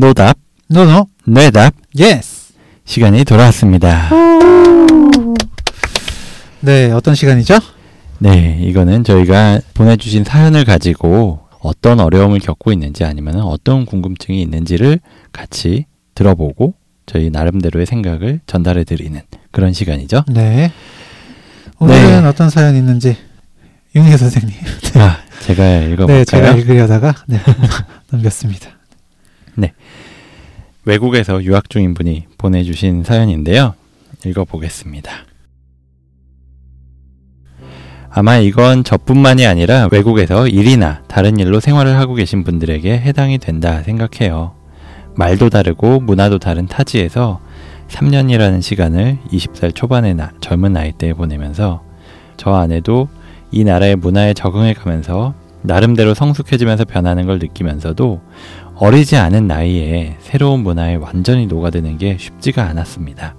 노답, 노노, 뇌답, 예스 시간이 돌아왔습니다. 네, 어떤 시간이죠? 네, 이거는 저희가 보내주신 사연을 가지고 어떤 어려움을 겪고 있는지 아니면 어떤 궁금증이 있는지를 같이 들어보고 저희 나름대로의 생각을 전달해드리는 그런 시간이죠. 네. 오늘은 네. 어떤 사연이 있는지 윤희 선생님. 네. 아, 제가 읽어볼까요? 네, 제가 읽으려다가 네, 넘겼습니다. 네, 외국에서 유학 중인 분이 보내주신 사연인데요. 읽어보겠습니다. 아마 이건 저뿐만이 아니라 외국에서 일이나 다른 일로 생활을 하고 계신 분들에게 해당이 된다 생각해요. 말도 다르고 문화도 다른 타지에서 3년이라는 시간을 20살 초반의 젊은 나이대에 보내면서 저 안에도 이 나라의 문화에 적응해가면서 나름대로 성숙해지면서 변하는 걸 느끼면서도 어리지 않은 나이에 새로운 문화에 완전히 녹아드는 게 쉽지가 않았습니다.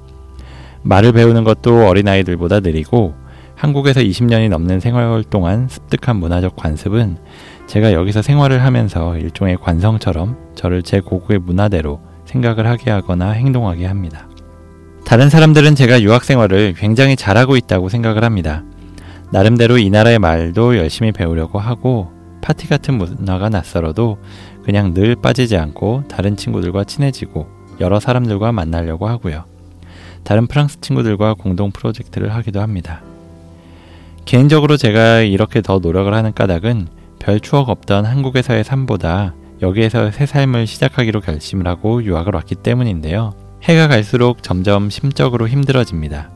말을 배우는 것도 어린아이들보다 느리고 한국에서 20년이 넘는 생활 동안 습득한 문화적 관습은 제가 여기서 생활을 하면서 일종의 관성처럼 저를 제 고국의 문화대로 생각을 하게 하거나 행동하게 합니다. 다른 사람들은 제가 유학 생활을 굉장히 잘하고 있다고 생각을 합니다. 나름대로 이 나라의 말도 열심히 배우려고 하고 파티 같은 문화가 낯설어도 그냥 늘 빠지지 않고 다른 친구들과 친해지고 여러 사람들과 만나려고 하고요. 다른 프랑스 친구들과 공동 프로젝트를 하기도 합니다. 개인적으로 제가 이렇게 더 노력을 하는 까닭은 별 추억 없던 한국에서의 삶보다 여기에서 새 삶을 시작하기로 결심을 하고 유학을 왔기 때문인데요. 해가 갈수록 점점 심적으로 힘들어집니다.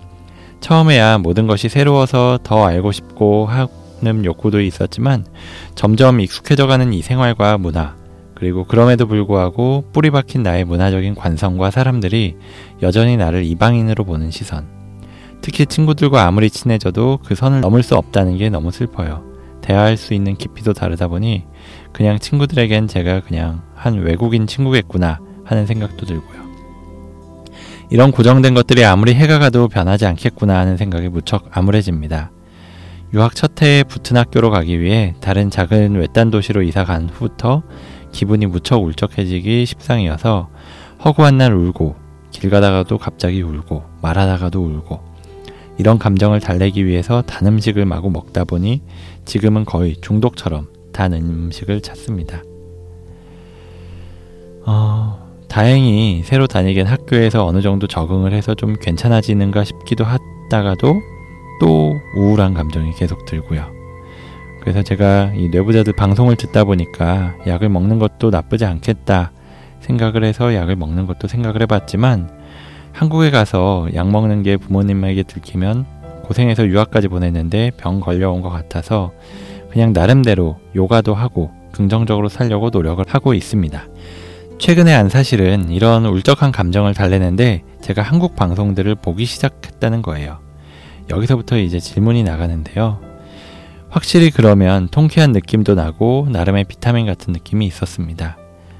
처음에야 모든 것이 새로워서 더 알고 싶고 하는 욕구도 있었지만 점점 익숙해져가는 이 생활과 문화, 그리고 그럼에도 불구하고 뿌리 박힌 나의 문화적인 관성과 사람들이 여전히 나를 이방인으로 보는 시선, 특히 친구들과 아무리 친해져도 그 선을 넘을 수 없다는 게 너무 슬퍼요. 대화할 수 있는 깊이도 다르다 보니 그냥 친구들에겐 제가 그냥 한 외국인 친구겠구나 하는 생각도 들고요. 이런 고정된 것들이 아무리 해가 가도 변하지 않겠구나 하는 생각이 무척 암울해집니다. 유학 첫 해에 붙은 학교로 가기 위해 다른 작은 외딴 도시로 이사 간 후부터 기분이 무척 울적해지기 십상이어서 허구한 날 울고 길 가다가도 갑자기 울고 말하다가도 울고 이런 감정을 달래기 위해서 단 음식을 마구 먹다 보니 지금은 거의 중독처럼 단 음식을 찾습니다. 다행히 새로 다니긴 학교에서 어느 정도 적응을 해서 좀 괜찮아지는가 싶기도 하다가도 또 우울한 감정이 계속 들고요. 그래서 제가 이 뇌부자들 방송을 듣다 보니까 약을 먹는 것도 나쁘지 않겠다 생각을 해서 약을 먹는 것도 생각을 해봤지만 한국에 가서 약 먹는 게 부모님에게 들키면 고생해서 유학까지 보냈는데 병 걸려온 것 같아서 그냥 나름대로 요가도 하고 긍정적으로 살려고 노력을 하고 있습니다. 최근에 안 사실은 이런 울적한 감정을 달래는데 제가 한국 방송들을 보기 시작했다는 거예요. 여기서부터 이제 질문이 나가는데요. 확실히 그러면 통쾌한 느낌도 나고 나름의 비타민 같은 느낌이 있었습니다.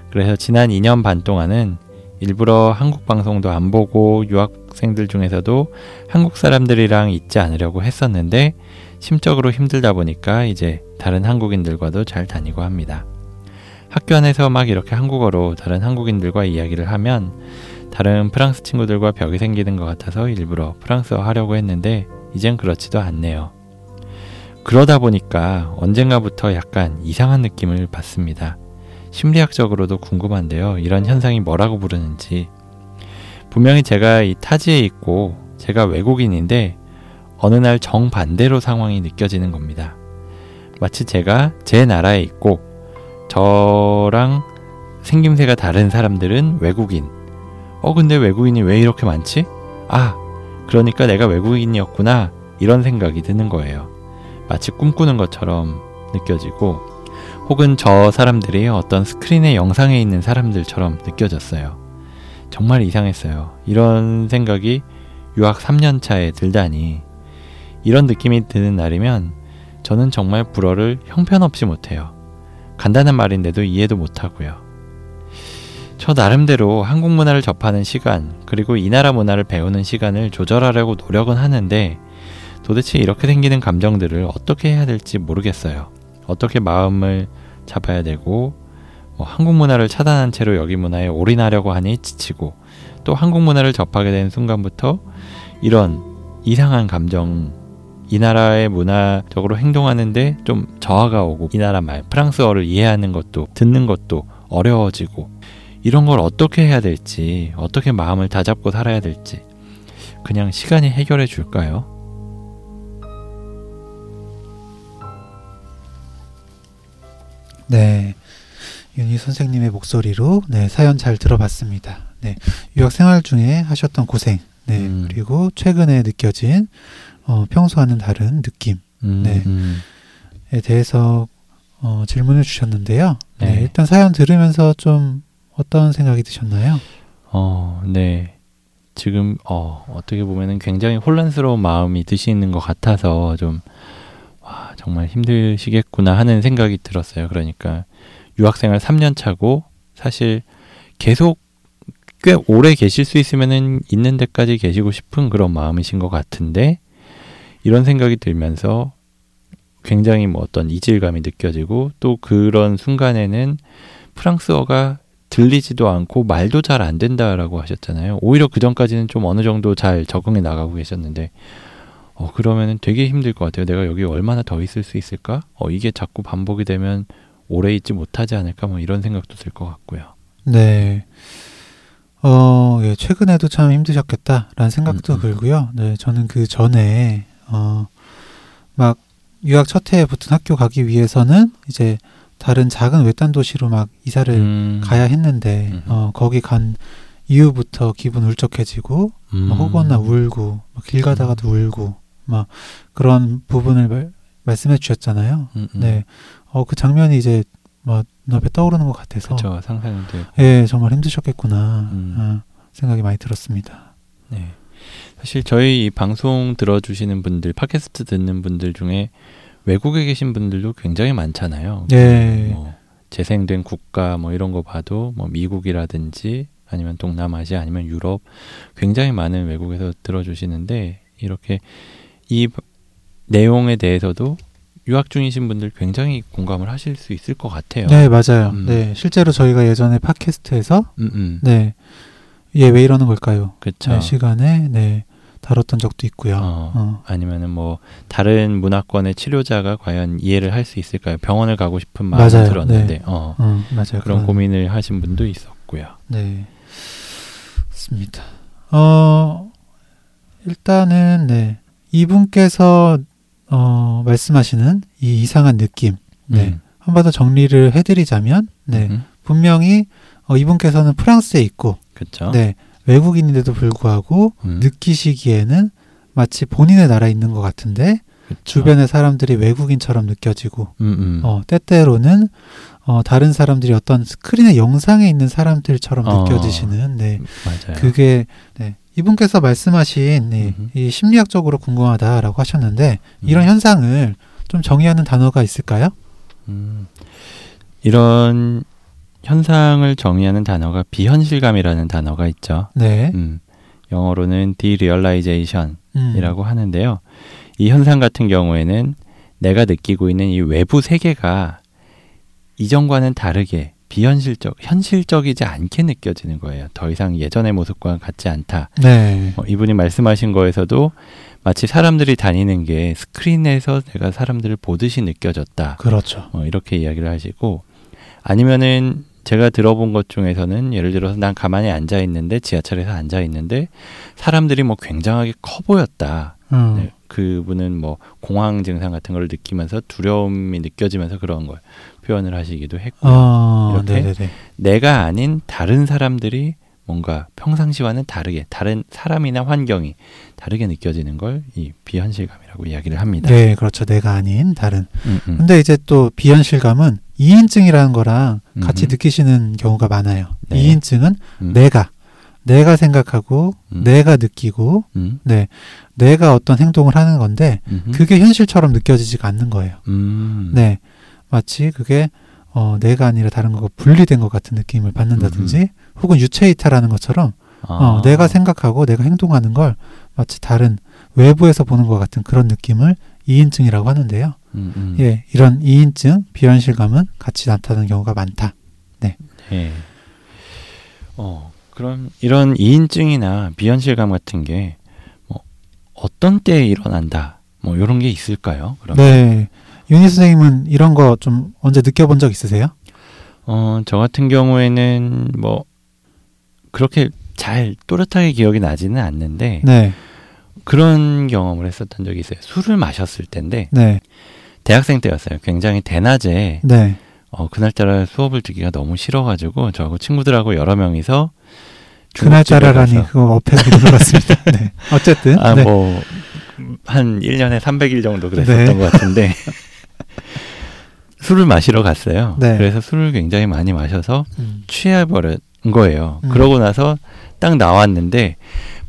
그래서 지난 2년 반 동안은 일부러 한국 방송도 안 보고 유학생들 중에서도 한국 사람들이랑 있지 않으려고 했었는데 심적으로 힘들다 보니까 이제 다른 한국인들과도 잘 다니고 합니다. 학교 안에서 막 이렇게 한국어로 다른 한국인들과 이야기를 하면 다른 프랑스 친구들과 벽이 생기는 것 같아서 일부러 프랑스어 하려고 했는데 이젠 그렇지도 않네요. 그러다 보니까 언젠가부터 약간 이상한 느낌을 받습니다. 심리학적으로도 궁금한데요. 이런 현상이 뭐라고 부르는지. 분명히 제가 이 타지에 있고 제가 외국인인데 어느 날 정반대로 상황이 느껴지는 겁니다. 마치 제가 제 나라에 있고 저랑 생김새가 다른 사람들은 외국인. 근데 외국인이 왜 이렇게 많지? 그러니까 내가 외국인이었구나. 이런 생각이 드는 거예요. 마치 꿈꾸는 것처럼 느껴지고 혹은 저 사람들이 어떤 스크린의 영상에 있는 사람들처럼 느껴졌어요. 정말 이상했어요. 이런 생각이 유학 3년 차에 들다니. 이런 느낌이 드는 날이면 저는 정말 불어를 형편없이 못해요. 간단한 말인데도 이해도 못하고요. 저 나름대로 한국 문화를 접하는 시간 그리고 이 나라 문화를 배우는 시간을 조절하려고 노력은 하는데 도대체 이렇게 생기는 감정들을 어떻게 해야 될지 모르겠어요. 어떻게 마음을 잡아야 되고 한국 문화를 차단한 채로 여기 문화에 올인하려고 하니 지치고, 또 한국 문화를 접하게 된 순간부터 이런 이상한 감정, 이 나라의 문화적으로 행동하는데 좀 저하가 오고, 이 나라 말, 프랑스어를 이해하는 것도 듣는 것도 어려워지고, 이런 걸 어떻게 해야 될지, 어떻게 마음을 다잡고 살아야 될지 그냥 시간이 해결해 줄까요? 네, 윤희 선생님의 목소리로 사연 잘 들어봤습니다. 네, 유학 생활 중에 하셨던 고생, 네, 그리고 최근에 느껴진 평소와는 다른 느낌, 네,에 대해서 질문을 주셨는데요. 네, 일단 사연 들으면서 좀 어떤 생각이 드셨나요? 네, 지금 어떻게 보면은 굉장히 혼란스러운 마음이 드시는 것 같아서 좀 와, 정말 힘드시겠구나 하는 생각이 들었어요. 그러니까 유학생활 3년 차고 사실 계속 꽤 오래 계실 수 있으면은 있는 데까지 계시고 싶은 그런 마음이신 것 같은데, 이런 생각이 들면서 굉장히 뭐 어떤 이질감이 느껴지고, 또 그런 순간에는 프랑스어가 들리지도 않고 말도 잘 안 된다라고 하셨잖아요. 오히려 그 전까지는 좀 어느 정도 잘 적응해 나가고 계셨는데 그러면은 되게 힘들 것 같아요. 내가 여기 얼마나 더 있을 수 있을까? 이게 자꾸 반복이 되면 오래 있지 못하지 않을까? 뭐 이런 생각도 들 것 같고요. 네. 예, 최근에도 참 힘드셨겠다라는 생각도 들고요. 네, 저는 그 전에 막 유학 첫 해에 붙은 학교 가기 위해서는 이제 다른 작은 외딴 도시로 막 이사를 가야 했는데 거기 간 이후부터 기분 울적해지고 혹은 울고 막 길 가다가도 울고 막 그런 부분을 말씀해 주셨잖아요. 네, 그 장면이 이제 막 눈앞에 떠오르는 것 같아서, 그쵸, 상상도. 예, 정말 힘드셨겠구나 생각이 많이 들었습니다. 네, 사실 저희 이 방송 들어주시는 분들, 팟캐스트 듣는 분들 중에 외국에 계신 분들도 굉장히 많잖아요. 네. 뭐 재생된 국가 뭐 이런 거 봐도 뭐 미국이라든지 아니면 동남아시아 아니면 유럽, 굉장히 많은 외국에서 들어주시는데, 이렇게 이 내용에 대해서도 유학 중이신 분들 굉장히 공감을 하실 수 있을 것 같아요. 네, 맞아요. 네, 실제로 저희가 예전에 팟캐스트에서 네, 이게 왜 이러는 걸까요? 그렇죠. 네, 시간에 네, 다뤘던 적도 있고요. 아니면은 뭐 다른 문화권의 치료자가 과연 이해를 할 수 있을까요? 병원을 가고 싶은 마음이 들었는데, 네. 맞아요. 그런 고민을 하신 분도 있었고요. 네, 맞습니다. 일단은 네, 이분께서 말씀하시는 이 이상한 느낌, 네, 한 번 더 정리를 해드리자면, 네, 분명히 이분께서는 프랑스에 있고, 그쵸? 네, 외국인인데도 불구하고 느끼시기에는 마치 본인의 나라에 있는 것 같은데, 그쵸? 주변의 사람들이 외국인처럼 느껴지고, 때때로는 다른 사람들이 어떤 스크린의 영상에 있는 사람들처럼 느껴지시는, 네, 맞아요. 그게 네, 이분께서 말씀하신 이 심리학적으로 궁금하다라고 하셨는데, 이런 현상을 좀 정의하는 단어가 있을까요? 이런 현상을 정의하는 단어가 비현실감이라는 단어가 있죠. 네. 영어로는 derealization이라고 하는데요. 이 현상 같은 경우에는 내가 느끼고 있는 이 외부 세계가 이전과는 다르게 현실적이지 않게 느껴지는 거예요. 더 이상 예전의 모습과 같지 않다. 네. 이분이 말씀하신 거에서도 마치 사람들이 다니는 게 스크린에서 내가 사람들을 보듯이 느껴졌다. 그렇죠. 이렇게 이야기를 하시고, 아니면은 제가 들어본 것 중에서는 예를 들어서 난 가만히 앉아 있는데, 지하철에서 앉아 있는데 사람들이 뭐 굉장하게 커 보였다. 네, 그분은 뭐 공황 증상 같은 걸 느끼면서 두려움이 느껴지면서 그런 걸 표현을 하시기도 했고요. 이렇게 네네네. 내가 아닌 다른 사람들이 뭔가 평상시와는 다르게, 다른 사람이나 환경이 다르게 느껴지는 걸 이 비현실감이라고 이야기를 합니다. 네, 그렇죠. 내가 아닌 다른. 근데 이제 또 비현실감은 2인증이라는 거랑 같이 느끼시는 경우가 많아요. 네. 2인증은 내가 생각하고 내가 느끼고 네, 내가 어떤 행동을 하는 건데 그게 현실처럼 느껴지지가 않는 거예요. 네, 마치 그게 내가 아니라 다른 거가 분리된 것 같은 느낌을 받는다든지 혹은 유체이탈하는 것처럼 내가 생각하고 내가 행동하는 걸 마치 다른 외부에서 보는 것 같은 그런 느낌을 2인증이라고 하는데요. 예, 이런 2인증, 비현실감은 같이 나타나는 경우가 많다. 네. 네. 그럼 이런 이인증이나 비현실감 같은 게 뭐 어떤 때에 일어난다, 뭐 이런 게 있을까요? 그러면? 네. 윤희 선생님은 이런 거 좀 언제 느껴본 적 있으세요? 저 같은 경우에는 뭐 그렇게 잘 또렷하게 기억이 나지는 않는데 네. 그런 경험을 했었던 적이 있어요. 술을 마셨을 때인데 네. 대학생 때였어요. 굉장히 대낮에 네. 그날따라 수업을 듣기가 너무 싫어가지고 저하고 친구들하고 여러 명이서 그날따라라니 그거 어폐가 들어갔습니다. 네. 어쨌든 네. 뭐 한 1년에 300일 정도 그랬었던 네. 것 같은데 술을 마시러 갔어요. 네. 그래서 술을 굉장히 많이 마셔서 취해버렸 거예요. 그러고 나서 딱 나왔는데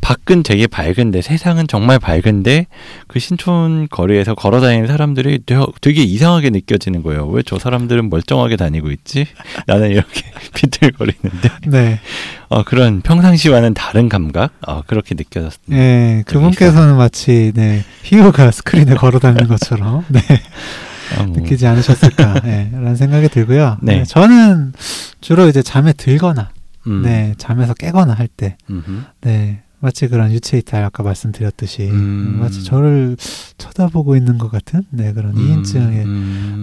밖은 되게 밝은데 세상은 정말 밝은데 그 신촌 거리에서 걸어다니는 사람들이 되게 이상하게 느껴지는 거예요. 왜 저 사람들은 멀쩡하게 다니고 있지? 나는 이렇게 비틀거리는데 네. 그런 평상시와는 다른 감각? 그렇게 느껴졌어요. 네, 그분께서는 마치 네, 히어로가 스크린에 걸어다니는 것처럼 네. 느끼지 않으셨을까? 네, 라는 생각이 들고요. 네. 네, 저는 주로 이제 잠에 들거나 네, 잠에서 깨거나 할 때 네, 마치 그런 유체이탈 아까 말씀드렸듯이 마치 저를 쳐다보고 있는 것 같은 네, 그런 이인증에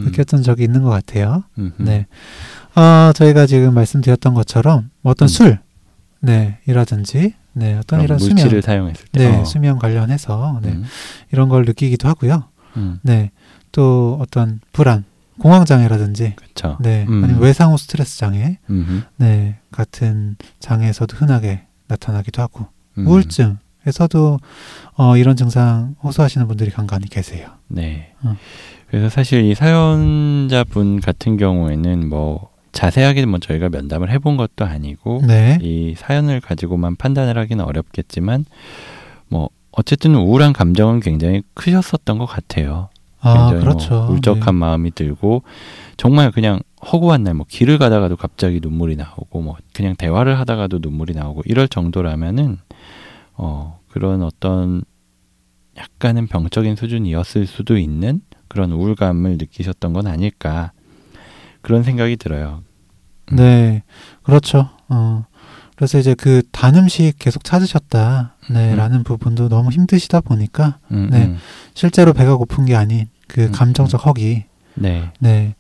느꼈던 적이 있는 것 같아요. 네, 저희가 지금 말씀드렸던 것처럼 어떤 술 네, 이라든지 네, 어떤 이런 물질을 수면, 사용했을 때 네, 수면 관련해서 네, 이런 걸 느끼기도 하고요. 네, 또 어떤 불안, 공황장애라든지 그쵸. 네, 아니면 외상후 스트레스 장애 네, 같은 장애에서도 흔하게 나타나기도 하고 우울증에서도 이런 증상 호소하시는 분들이 간간히 계세요. 네. 그래서 사실 이 사연자분 같은 경우에는 뭐 자세하게 뭐 저희가 면담을 해본 것도 아니고 네. 이 사연을 가지고만 판단을 하기는 어렵겠지만 뭐 어쨌든 우울한 감정은 굉장히 크셨었던 것 같아요. 아, 그렇죠. 뭐 울적한 네. 마음이 들고 정말 그냥 허구한 날 뭐 길을 가다가도 갑자기 눈물이 나오고 뭐 그냥 대화를 하다가도 눈물이 나오고 이럴 정도라면은 그런 어떤 약간은 병적인 수준이었을 수도 있는 그런 우울감을 느끼셨던 건 아닐까 그런 생각이 들어요. 네, 그렇죠. 그래서 이제 그 단 음식 계속 찾으셨다, 네, 라는 부분도 너무 힘드시다 보니까, 네, 실제로 배가 고픈 게 아닌 그 감정적 허기, 네, 네,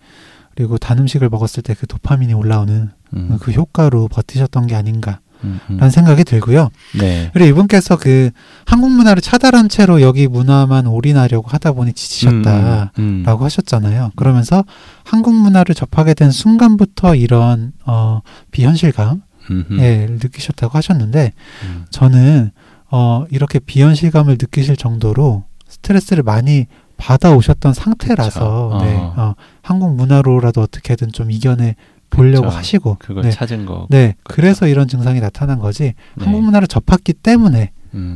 그리고 단 음식을 먹었을 때 그 도파민이 올라오는 그 효과로 버티셨던 게 아닌가, 라는 생각이 들고요. 네. 그리고 이분께서 그 한국 문화를 차단한 채로 여기 문화만 올인하려고 하다 보니 지치셨다라고 하셨잖아요. 그러면서 한국 문화를 접하게 된 순간부터 이런 비현실감, 예, 느끼셨다고 하셨는데 저는 이렇게 비현실감을 느끼실 정도로 스트레스를 많이 받아오셨던 상태라서 네, 한국 문화로라도 어떻게든 좀 이겨내 보려고 그쵸. 하시고 그걸 네, 찾은 거 네, 그래서 이런 증상이 나타난 거지 네. 한국 문화를 접했기 때문에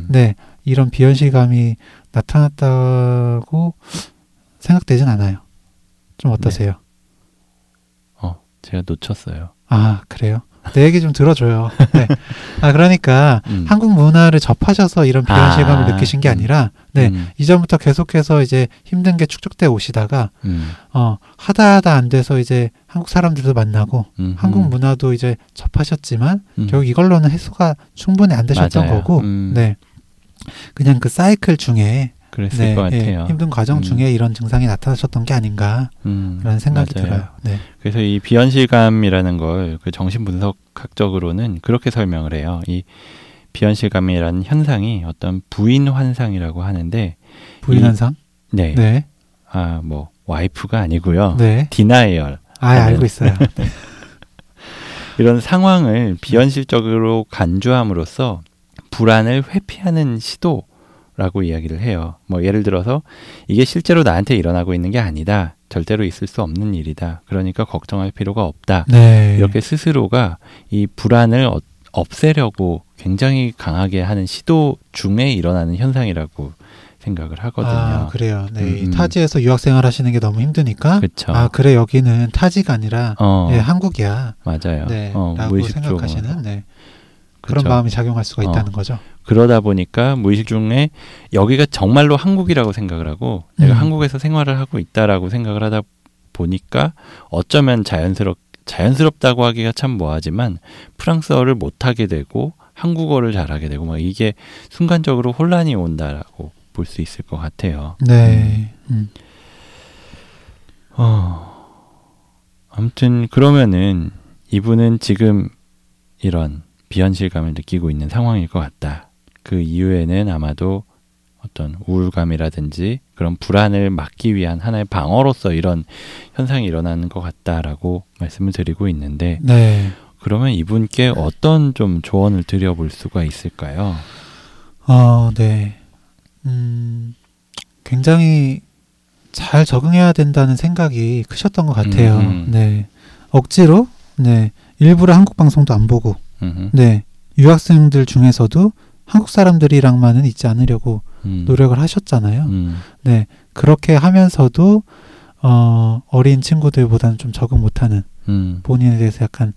네, 이런 비현실감이 나타났다고 생각되진 않아요. 좀 어떠세요? 네. 제가 놓쳤어요. 아, 그래요? 내 얘기 좀 들어줘요. 네. 아, 그러니까 한국 문화를 접하셔서 이런 비현실감을 느끼신 게 아니라, 네, 이전부터 계속해서 이제 힘든 게 축적돼 오시다가, 하다 안 돼서 이제 한국 사람들도 만나고, 한국 문화도 이제 접하셨지만, 결국 이걸로는 해소가 충분히 안 되셨던 맞아요. 거고, 네, 그냥 그 사이클 중에, 그랬을 네, 것 같아요. 예, 힘든 과정 중에 이런 증상이 나타나셨던 게 아닌가 라는 생각이 맞아요. 들어요. 네. 그래서 이 비현실감이라는 걸 그 정신분석학적으로는 그렇게 설명을 해요. 이 비현실감이라는 현상이 어떤 부인 환상이라고 하는데 부인 환상? 네. 네. 아, 뭐 와이프가 아니고요. 네. 디나이얼. 아, 알고 있어요. 네. 이런 상황을 비현실적으로 간주함으로써 불안을 회피하는 시도 라고 이야기를 해요. 뭐 예를 들어서 이게 실제로 나한테 일어나고 있는 게 아니다. 절대로 있을 수 없는 일이다. 그러니까 걱정할 필요가 없다. 네. 이렇게 스스로가 이 불안을 없애려고 굉장히 강하게 하는 시도 중에 일어나는 현상이라고 생각을 하거든요. 아, 그래요. 네, 타지에서 유학생활 하시는 게 너무 힘드니까 그쵸. 아, 그래 여기는 타지가 아니라 네, 한국이야. 맞아요. 네, 라고 생각하시는 네. 그런 그쵸. 마음이 작용할 수가 있다는 거죠. 그러다 보니까 무의식 중에 여기가 정말로 한국이라고 생각을 하고 내가 한국에서 생활을 하고 있다라고 생각을 하다 보니까 어쩌면 자연스럽게 자연스럽다고 하기가 참 뭐하지만 프랑스어를 못하게 되고 한국어를 잘하게 되고 막 이게 순간적으로 혼란이 온다라고 볼 수 있을 것 같아요. 네. 아무튼 그러면은 이분은 지금 이런 비현실감을 느끼고 있는 상황일 것 같다. 그 이후에는 아마도 어떤 우울감이라든지 그런 불안을 막기 위한 하나의 방어로서 이런 현상이 일어나는 것 같다라고 말씀을 드리고 있는데 네. 그러면 이분께 어떤 좀 조언을 드려볼 수가 있을까요? 네. 굉장히 잘 적응해야 된다는 생각이 크셨던 것 같아요. 네. 억지로 네. 일부러 한국 방송도 안 보고 네. 유학생들 중에서도 한국 사람들이랑만은 있지 않으려고 노력을 하셨잖아요. 네. 그렇게 하면서도 어린 친구들보다는 좀 적응 못하는 본인에 대해서 약간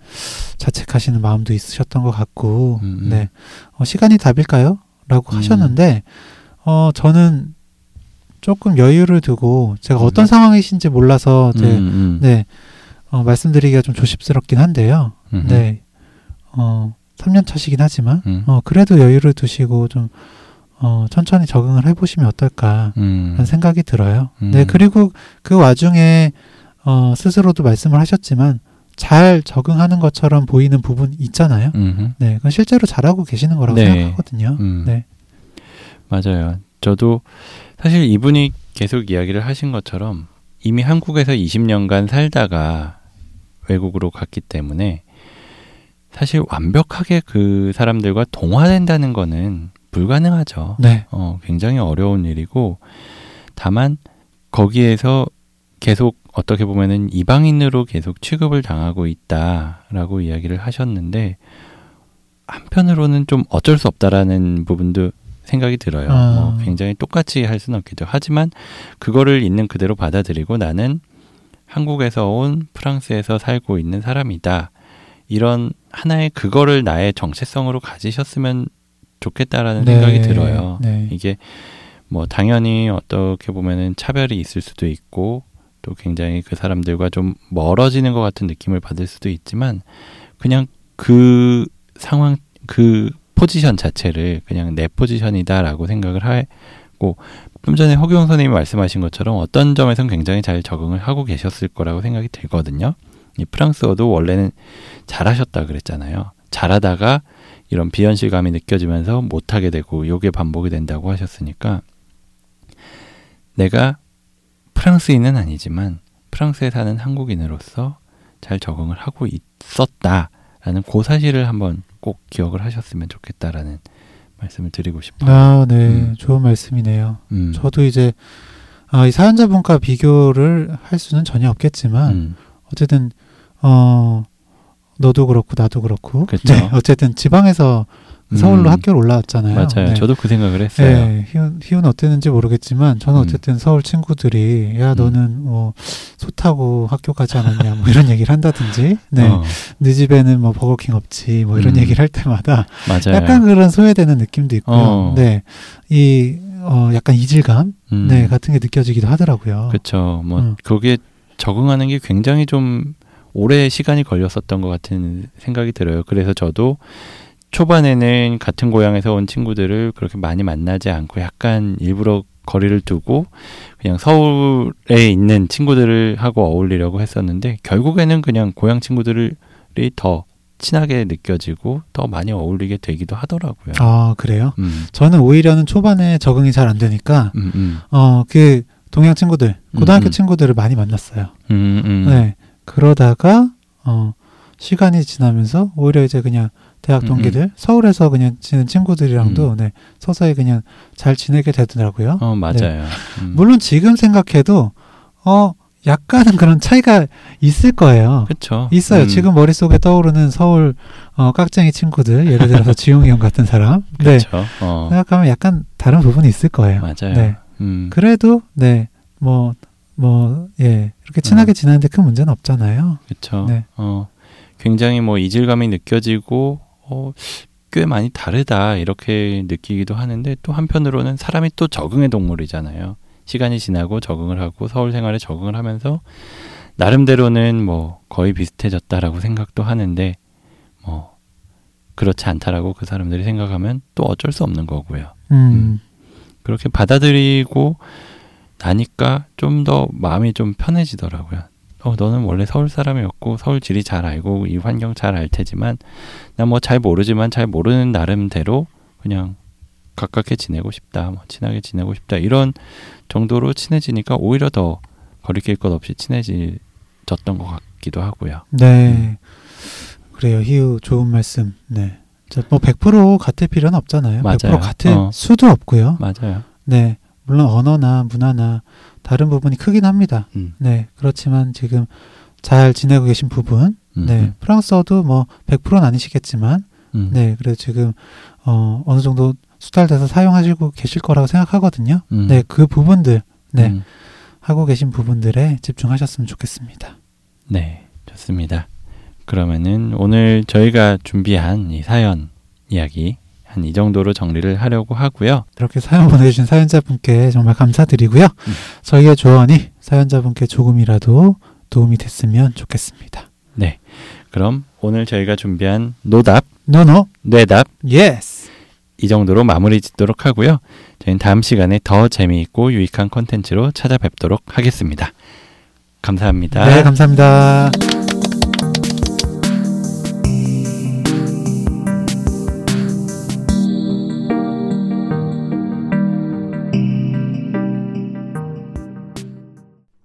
자책하시는 마음도 있으셨던 것 같고 네. 시간이 답일까요? 라고 하셨는데 저는 조금 여유를 두고 제가 어떤 상황이신지 몰라서 네. 말씀드리기가 좀 조심스럽긴 한데요. 네. 3년 차시긴 하지만 그래도 여유를 두시고 좀 천천히 적응을 해보시면 어떨까 라는 생각이 들어요. 네, 그리고 그 와중에 스스로도 말씀을 하셨지만 잘 적응하는 것처럼 보이는 부분 있잖아요. 네, 그건 실제로 잘하고 계시는 거라고 네. 생각하거든요. 네, 맞아요. 저도 사실 이분이 계속 이야기를 하신 것처럼 이미 한국에서 20년간 살다가 외국으로 갔기 때문에 사실 완벽하게 그 사람들과 동화된다는 거는 불가능하죠. 네. 굉장히 어려운 일이고 다만 거기에서 계속 어떻게 보면은 이방인으로 계속 취급을 당하고 있다라고 이야기를 하셨는데 한편으로는 좀 어쩔 수 없다라는 부분도 생각이 들어요. 굉장히 똑같이 할 수는 없겠죠. 하지만 그거를 있는 그대로 받아들이고 나는 한국에서 온 프랑스에서 살고 있는 사람이다. 이런 하나의 그거를 나의 정체성으로 가지셨으면 좋겠다라는 네, 생각이 들어요. 네. 이게 뭐 당연히 어떻게 보면은 차별이 있을 수도 있고 또 굉장히 그 사람들과 좀 멀어지는 것 같은 느낌을 받을 수도 있지만 그냥 그 상황, 그 포지션 자체를 그냥 내 포지션이다라고 생각을 하고 좀 전에 허규영 선생님이 말씀하신 것처럼 어떤 점에선 굉장히 잘 적응을 하고 계셨을 거라고 생각이 들거든요. 이 프랑스어도 원래는 잘하셨다 그랬잖아요. 잘하다가 이런 비현실감이 느껴지면서 못하게 되고 요게 반복이 된다고 하셨으니까 내가 프랑스인은 아니지만 프랑스에 사는 한국인으로서 잘 적응을 하고 있었다라는 그 사실을 한번 꼭 기억을 하셨으면 좋겠다라는 말씀을 드리고 싶어요. 네. 좋은 말씀이네요. 저도 이제 이 사연자분과 비교를 할 수는 전혀 없겠지만 어쨌든 너도 그렇고 나도 그렇고 그렇죠. 네, 어쨌든 지방에서 서울로 학교를 올라왔잖아요. 맞아요. 네. 저도 그 생각을 했어요. 네, 희훈 어땠는지 모르겠지만 저는 어쨌든 서울 친구들이 야 너는 뭐 소 타고 학교 가지 않았냐 뭐 이런 얘기를 한다든지 네, 네 집에는 뭐 버거킹 없지 뭐 이런 얘기를 할 때마다 맞아요. 약간 그런 소외되는 느낌도 있고요. 네, 이 약간 이질감 네, 같은 게 느껴지기도 하더라고요. 그렇죠. 뭐 거기에 적응하는 게 굉장히 좀 오래 시간이 걸렸었던 것 같은 생각이 들어요. 그래서 저도 초반에는 같은 고향에서 온 친구들을 그렇게 많이 만나지 않고 약간 일부러 거리를 두고 그냥 서울에 있는 친구들을 하고 어울리려고 했었는데 결국에는 그냥 고향 친구들이 더 친하게 느껴지고 더 많이 어울리게 되기도 하더라고요. 아, 그래요? 저는 오히려는 초반에 적응이 잘 안 되니까 그 동양 친구들, 고등학교 친구들을 많이 만났어요. 네. 그러다가 시간이 지나면서 오히려 이제 그냥 대학 동기들 서울에서 그냥 지낸 친구들이랑도 네, 서서히 그냥 잘 지내게 되더라고요. 맞아요. 네. 물론 지금 생각해도 약간은 그런 차이가 있을 거예요. 그렇죠. 있어요. 지금 머릿속에 떠오르는 서울 깍쟁이 친구들, 예를 들어서 지용이 형 같은 사람. 네. 그렇죠. 생각하면 약간 다른 부분이 있을 거예요. 맞아요. 네. 그래도 네, 예, 이렇게 친하게 지내는데 큰 문제는 없잖아요. 그렇죠. 네. 굉장히 뭐 이질감이 느껴지고 꽤 많이 다르다 이렇게 느끼기도 하는데 또 한편으로는 사람이 또 적응의 동물이잖아요. 시간이 지나고 적응을 하고 서울 생활에 적응을 하면서 나름대로는 뭐 거의 비슷해졌다라고 생각도 하는데 뭐 그렇지 않다라고 그 사람들이 생각하면 또 어쩔 수 없는 거고요. 그렇게 받아들이고 나니까 좀 더 마음이 좀 편해지더라고요. 너는 원래 서울 사람이었고 서울 지리 잘 알고 이 환경 잘 알 테지만 나 뭐 잘 모르지만 잘 모르는 나름대로 그냥 가깝게 지내고 싶다, 뭐 친하게 지내고 싶다 이런 정도로 친해지니까 오히려 더 거리낄 것 없이 친해졌던 것 같기도 하고요. 네, 그래요. 희우 좋은 말씀. 네, 뭐 100% 같을 필요는 없잖아요. 맞아요. 100% 같을 수도 없고요. 맞아요. 네, 물론 언어나 문화나 다른 부분이 크긴 합니다. 네, 그렇지만 지금 잘 지내고 계신 부분, 네, 프랑스어도 뭐 100%는 아니시겠지만, 네, 그래도 지금 어느 정도 수달돼서 사용하시고 계실 거라고 생각하거든요. 네, 그 부분들, 네, 하고 계신 부분들에 집중하셨으면 좋겠습니다. 네, 좋습니다. 그러면은 오늘 저희가 준비한 이 사연 이야기 한 이 정도로 정리를 하려고 하고요. 이렇게 사연 보내주신 사연자분께 정말 감사드리고요. 저희의 조언이 사연자분께 조금이라도 도움이 됐으면 좋겠습니다. 네, 그럼 오늘 저희가 준비한 노답, 노노, 뇌답, 예스! 이 정도로 마무리 짓도록 하고요. 저희는 다음 시간에 더 재미있고 유익한 콘텐츠로 찾아뵙도록 하겠습니다. 감사합니다. 네, 감사합니다.